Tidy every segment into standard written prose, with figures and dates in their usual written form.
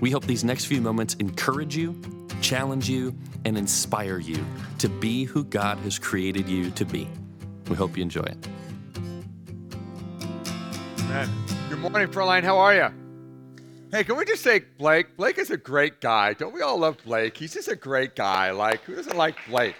We hope these next few moments encourage you, challenge you, and inspire you to be who God has created you to be. We hope you enjoy it. Man. Good morning, Frontline. How are you? Hey, can we just say Blake? Blake is a great guy. Don't we all love Blake? He's just a great guy. Like, who doesn't like Blake?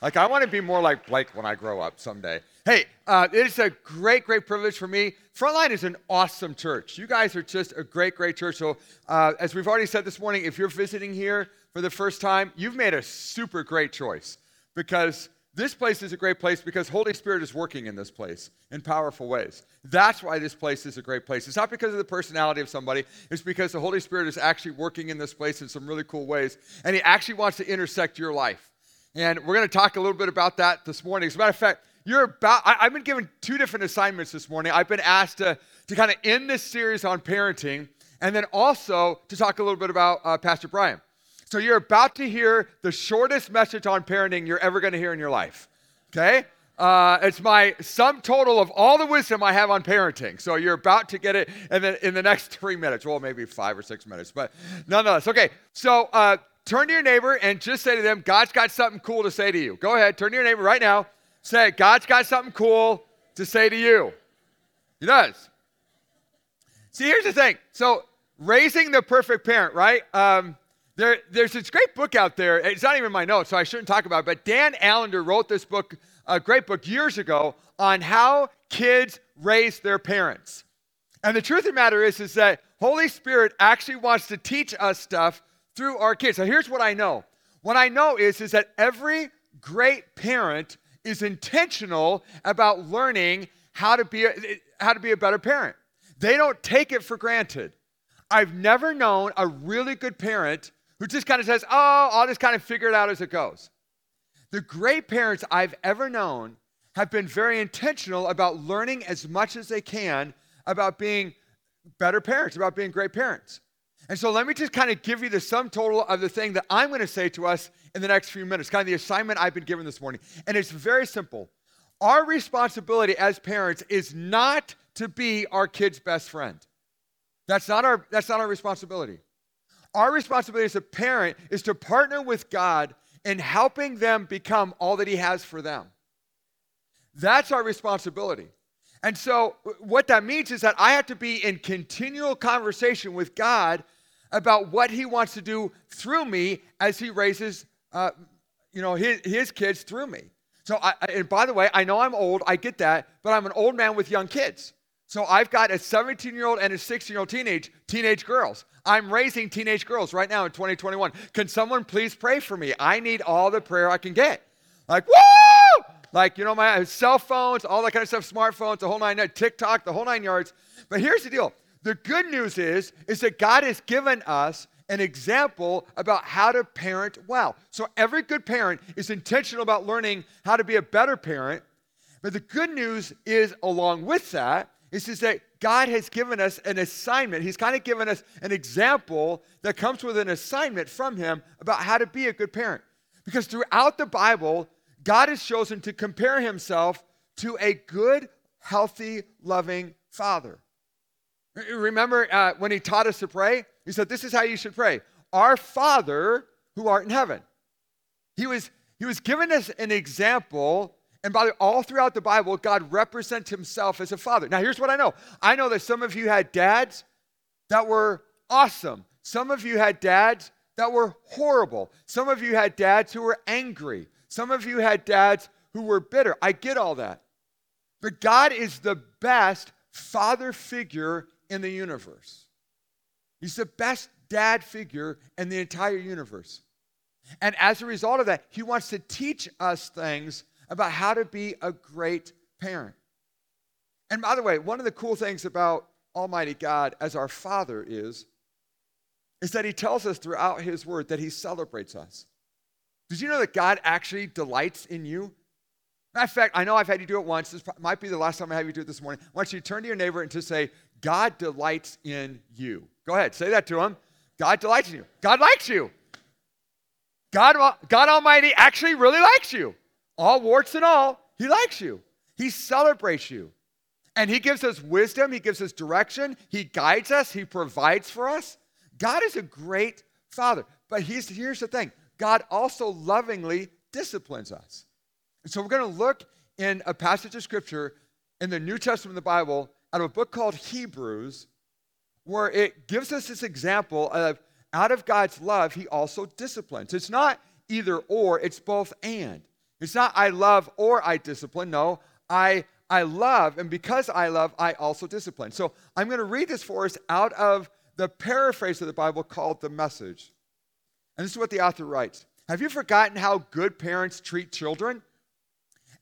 Like, I want to be more like Blake when I grow up someday. Hey, it is a great, great privilege for me. Frontline is an awesome church. You guys are just a great, great church. So as we've already said this morning, if you're visiting here for the first time, you've made a super great choice, because this place is a great place because Holy Spirit is working in this place in powerful ways. That's why this place is a great place. It's not because of the personality of somebody. It's because the Holy Spirit is actually working in this place in some really cool ways, and he actually wants to intersect your life. And we're going to talk a little bit about that this morning. As a matter of fact, I've been given two different assignments this morning. I've been asked to kind of end this series on parenting, and then also to talk a little bit about Pastor Brian. So you're about to hear the shortest message on parenting you're ever going to hear in your life, okay? It's my sum total of all the wisdom I have on parenting. So you're about to get it in the next 3 minutes, well, maybe 5 or 6 minutes, but nonetheless. Okay, so turn to your neighbor and just say to them, God's got something cool to say to you. Go ahead, turn to your neighbor right now. Say, God's got something cool to say to you. He does. See, here's the thing. So, Raising the Perfect Parent, right? There's this great book out there. It's not even my notes, so I shouldn't talk about it. But Dan Allender wrote this book, a great book years ago, on how kids raise their parents. And the truth of the matter is that Holy Spirit actually wants to teach us stuff through our kids. So here's what I know. What I know is that every great parent is intentional about learning how to be a better parent. They don't take it for granted. I've never known a really good parent who just kind of says, oh, I'll just kind of figure it out as it goes. The great parents I've ever known have been very intentional about learning as much as they can about being better parents, about being great parents. And so let me just kind of give you the sum total of the thing that I'm going to say to us in the next few minutes, kind of the assignment I've been given this morning. And it's very simple. Our responsibility as parents is not to be our kid's best friend. That's not our responsibility. Our responsibility as a parent is to partner with God in helping them become all that he has for them. That's our responsibility. And so what that means is that I have to be in continual conversation with God about what he wants to do through me as he raises his kids through me. So, and by the way, I know I'm old, I get that, but I'm an old man with young kids. So I've got a 17-year-old and a 16-year-old teenage girls. I'm raising teenage girls right now in 2021. Can someone please pray for me? I need all the prayer I can get. Like, woo! Like, you know, my cell phones, all that kind of stuff, smartphones, the whole nine yards, TikTok, the whole nine yards. But here's the deal. The good news is that God has given us an example about how to parent well. So every good parent is intentional about learning how to be a better parent. But the good news is, along with that, is that God has given us an assignment. He's kind of given us an example that comes with an assignment from him about how to be a good parent. Because throughout the Bible, God has chosen to compare himself to a good, healthy, loving father. Remember when he taught us to pray? He said, this is how you should pray. Our Father who art in heaven. He was giving us an example, and by the way, all throughout the Bible, God represents himself as a father. Now, here's what I know. I know that some of you had dads that were awesome. Some of you had dads that were horrible. Some of you had dads who were angry. Some of you had dads who were bitter. I get all that. But God is the best father figure in the universe. He's the best dad figure in the entire universe. And as a result of that, he wants to teach us things about how to be a great parent. And by the way, one of the cool things about Almighty God as our Father is is that he tells us throughout his word that he celebrates us. Did you know that God actually delights in you? Matter of fact, I know I've had you do it once. This might be the last time I have you do it this morning. I want you to turn to your neighbor and to say, God delights in you. Go ahead, say that to him. God delights in you. God likes you. God Almighty actually really likes you. All warts and all, he likes you. He celebrates you. And he gives us wisdom. He gives us direction. He guides us. He provides for us. God is a great father. But here's the thing. God also lovingly disciplines us. And so we're going to look in a passage of Scripture in the New Testament of the Bible out of a book called Hebrews, where it gives us this example of out of God's love, he also disciplines. It's not either or, it's both and. It's not I love or I discipline. No, I love, and because I love, I also discipline. So I'm going to read this for us out of the paraphrase of the Bible called The Message. And this is what the author writes. Have you forgotten how good parents treat children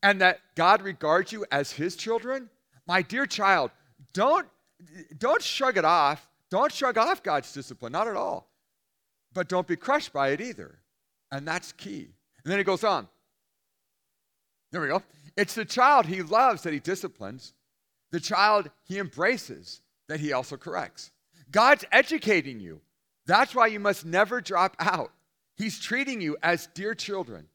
and that God regards you as his children? My dear child, don't shrug it off. Don't shrug off God's discipline, not at all. But don't be crushed by it either. And that's key. And then he goes on. There we go. It's the child he loves that he disciplines, the child he embraces that he also corrects. God's educating you. That's why you must never drop out. He's treating you as dear children.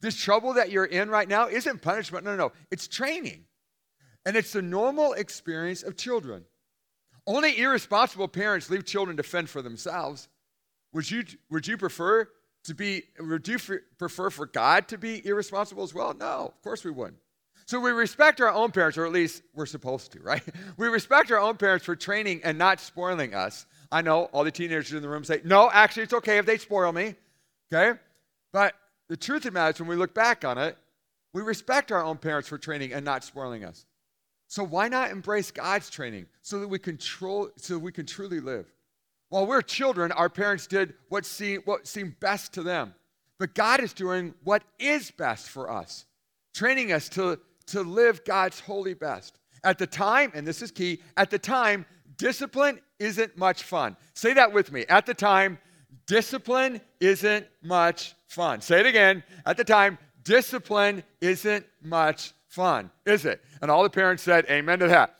This trouble that you're in right now isn't punishment. No. It's training. And it's the normal experience of children. Only irresponsible parents leave children to fend for themselves. Would you prefer for God to be irresponsible as well? No, of course we wouldn't. So we respect our own parents, or at least we're supposed to, right? We respect our own parents for training and not spoiling us. I know all the teenagers in the room say, no, actually it's okay if they spoil me, okay? But the truth of the matter is when we look back on it, we respect our own parents for training and not spoiling us. So why not embrace God's training so that we can truly live? While we're children, our parents did what seemed best to them. But God is doing what is best for us, training us to live God's holy best. At the time, and this is key, at the time, discipline isn't much fun. Say that with me. At the time, discipline isn't much fun. Say it again. At the time, discipline isn't much fun, is it? And all the parents said, amen to that.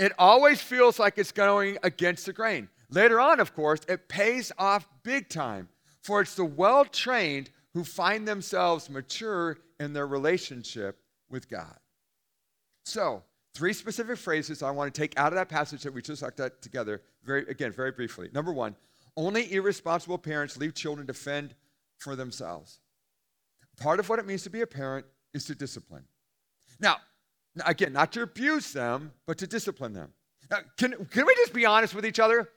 It always feels like it's going against the grain. Later on, of course, it pays off big time, for it's the well-trained who find themselves mature in their relationship with God. So, 3 specific phrases I want to take out of that passage that we just looked at together, very briefly. Number 1, only irresponsible parents leave children to fend for themselves. Part of what it means to be a parent is to discipline. Now, again, not to abuse them, but to discipline them. Now, can we just be honest with each other?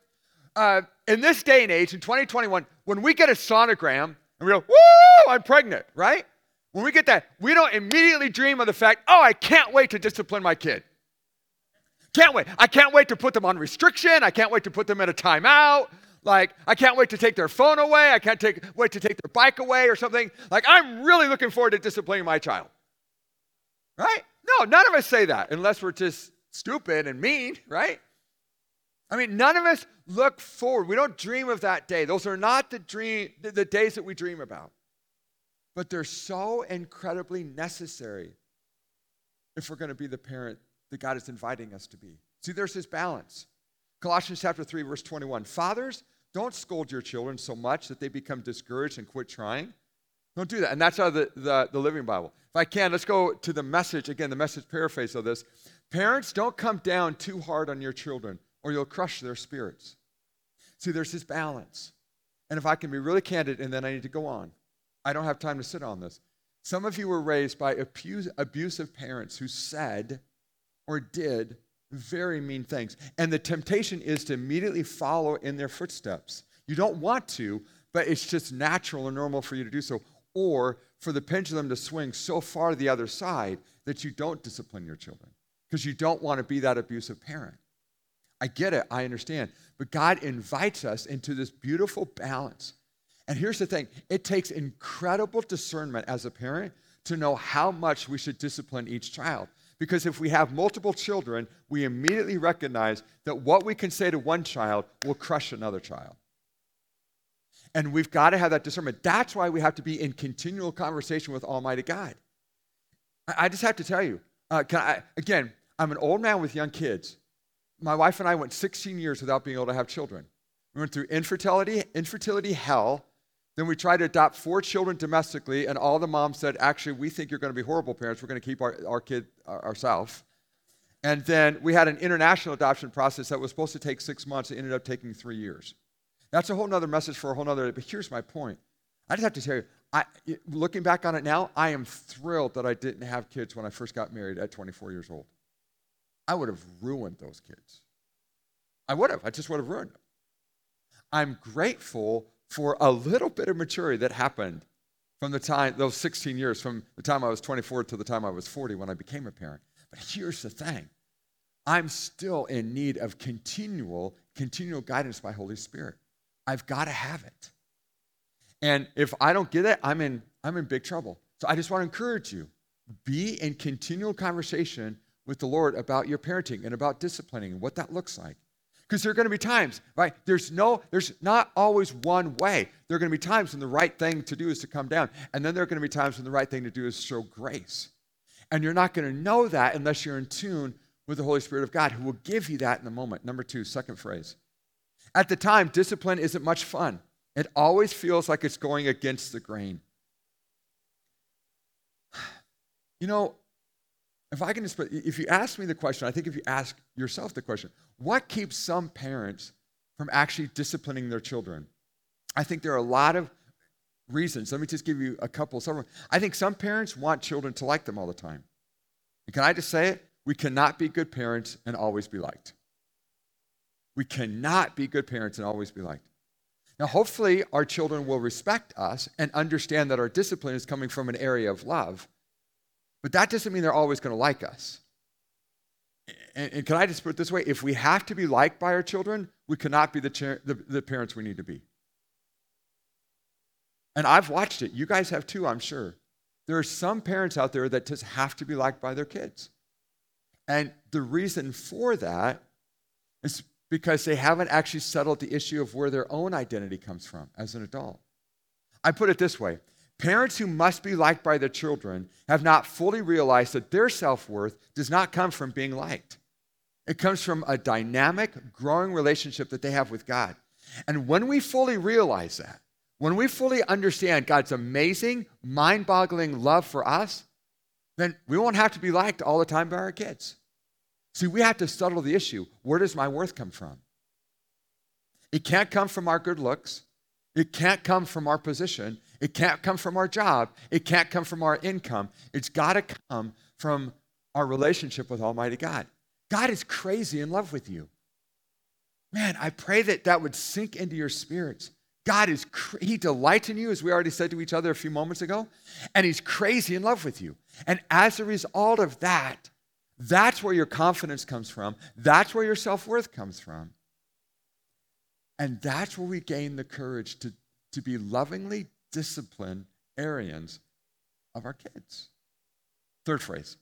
In this day and age, in 2021, when we get a sonogram and we go, woo, I'm pregnant, right? When we get that, we don't immediately dream of the fact, oh, I can't wait to discipline my kid. Can't wait. I can't wait to put them on restriction. I can't wait to put them in a timeout. Like, I can't wait to take their phone away. I can't wait to take their bike away or something. Like, I'm really looking forward to disciplining my child. Right? No, none of us say that unless we're just stupid and mean, right? I mean, none of us look forward. We don't dream of that day. Those are not the days that we dream about. But they're so incredibly necessary if we're going to be the parent that God is inviting us to be. See, there's this balance. Colossians chapter 3, verse 21. Fathers, don't scold your children so much that they become discouraged and quit trying. Don't do that. And that's out of the Living Bible. If I can, let's go to The Message. Again, The Message paraphrase of this. Parents, don't come down too hard on your children, or you'll crush their spirits. See, there's this balance. And if I can be really candid, and then I need to go on. I don't have time to sit on this. Some of you were raised by abusive parents who said or did very mean things. And the temptation is to immediately follow in their footsteps. You don't want to, but it's just natural and normal for you to do so. Or for the pendulum to swing so far to the other side that you don't discipline your children because you don't want to be that abusive parent. I get it. I understand. But God invites us into this beautiful balance. And here's the thing. It takes incredible discernment as a parent to know how much we should discipline each child. Because if we have multiple children, we immediately recognize that what we can say to one child will crush another child. And we've got to have that discernment. That's why we have to be in continual conversation with Almighty God. I just have to tell you, again, I'm an old man with young kids. My wife and I went 16 years without being able to have children. We went through infertility hell. Then we tried to adopt 4 children domestically, and all the moms said, actually, we think you're going to be horrible parents. We're going to keep our kid ourselves. And then we had an international adoption process that was supposed to take 6 months. It ended up taking 3 years. That's a whole nother message for a whole nother, but here's my point. I just have to tell you, looking back on it now, I am thrilled that I didn't have kids when I first got married at 24 years old. I would have ruined those kids. I just would have ruined them. I'm grateful for a little bit of maturity that happened from the time, those 16 years, from the time I was 24 to the time I was 40 when I became a parent. But here's the thing. I'm still in need of continual guidance by Holy Spirit. I've got to have it. And if I don't get it, I'm in big trouble. So I just want to encourage you, be in continual conversation with the Lord about your parenting and about disciplining and what that looks like. Because there are going to be times, right? There's not always one way. There are going to be times when the right thing to do is to come down. And then there are going to be times when the right thing to do is show grace. And you're not going to know that unless you're in tune with the Holy Spirit of God, who will give you that in the moment. Number 2, second phrase. At the time, discipline isn't much fun. It always feels like it's going against the grain. You know, if you ask me the question, I think if you ask yourself the question, what keeps some parents from actually disciplining their children? I think there are a lot of reasons. Let me just give you a couple. I think some parents want children to like them all the time. And can I just say it? We cannot be good parents and always be liked. We cannot be good parents and always be liked. Now, hopefully, our children will respect us and understand that our discipline is coming from an area of love, but that doesn't mean they're always going to like us. And can I just put it this way? If we have to be liked by our children, we cannot be the parents we need to be. And I've watched it. You guys have too, I'm sure. There are some parents out there that just have to be liked by their kids. And the reason for that is because they haven't actually settled the issue of where their own identity comes from as an adult. I put it this way. Parents who must be liked by their children have not fully realized that their self-worth does not come from being liked. It comes from a dynamic, growing relationship that they have with God. And when we fully realize that, when we fully understand God's amazing, mind-boggling love for us, then we won't have to be liked all the time by our kids. See, we have to settle the issue. Where does my worth come from? It can't come from our good looks. It can't come from our position. It can't come from our job. It can't come from our income. It's got to come from our relationship with Almighty God. God is crazy in love with you. Man, I pray that would sink into your spirits. God is, he delights in you, as we already said to each other a few moments ago, and he's crazy in love with you. And as a result of that, that's where your confidence comes from. That's where your self-worth comes from. And that's where we gain the courage to be lovingly disciplined Arians of our kids. Third phrase.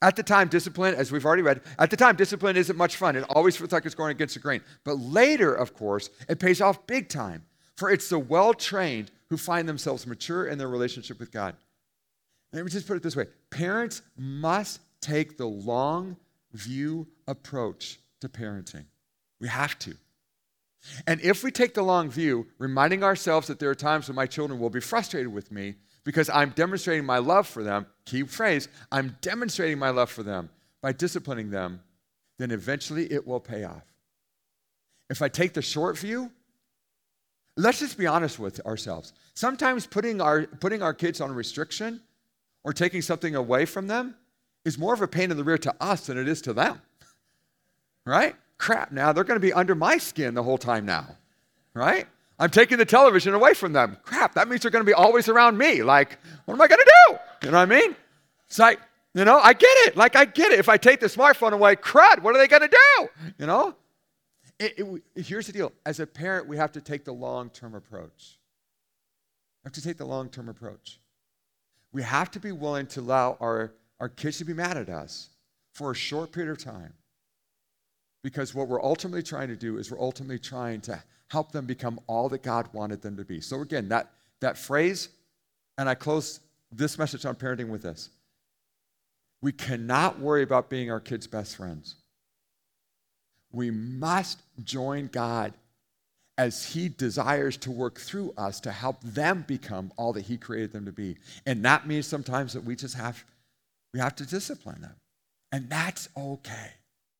At the time, discipline, as we've already read, at the time, discipline isn't much fun. It always feels like it's going against the grain. But later, of course, it pays off big time, for it's the well-trained who find themselves mature in their relationship with God. And let me just put it this way. Parents must take the long view approach to parenting. We have to. And if we take the long view, reminding ourselves that there are times when my children will be frustrated with me because I'm demonstrating my love for them, key phrase, I'm demonstrating my love for them by disciplining them, then eventually it will pay off. If I take the short view, let's just be honest with ourselves. Sometimes putting our kids on restriction or taking something away from them is more of a pain in the rear to us than it is to them, right? Crap, now they're going to be under my skin the whole time now, right? I'm taking the television away from them. Crap, that means they're going to be always around me. Like, what am I going to do? You know what I mean? It's like, you know, I get it. Like, I get it. If I take the smartphone away, crud, what are they going to do? You know? Here's the deal. As a parent, we have to take the long-term approach. We have to take the long-term approach. We have to be willing to allow our kids should be mad at us for a short period of time. Because what we're ultimately trying to do is we're ultimately trying to help them become all that God wanted them to be. So again, that phrase, and I close this message on parenting with this. We cannot worry about being our kids' best friends. We must join God as he desires to work through us to help them become all that he created them to be. And that means sometimes that we have to discipline them. And that's okay.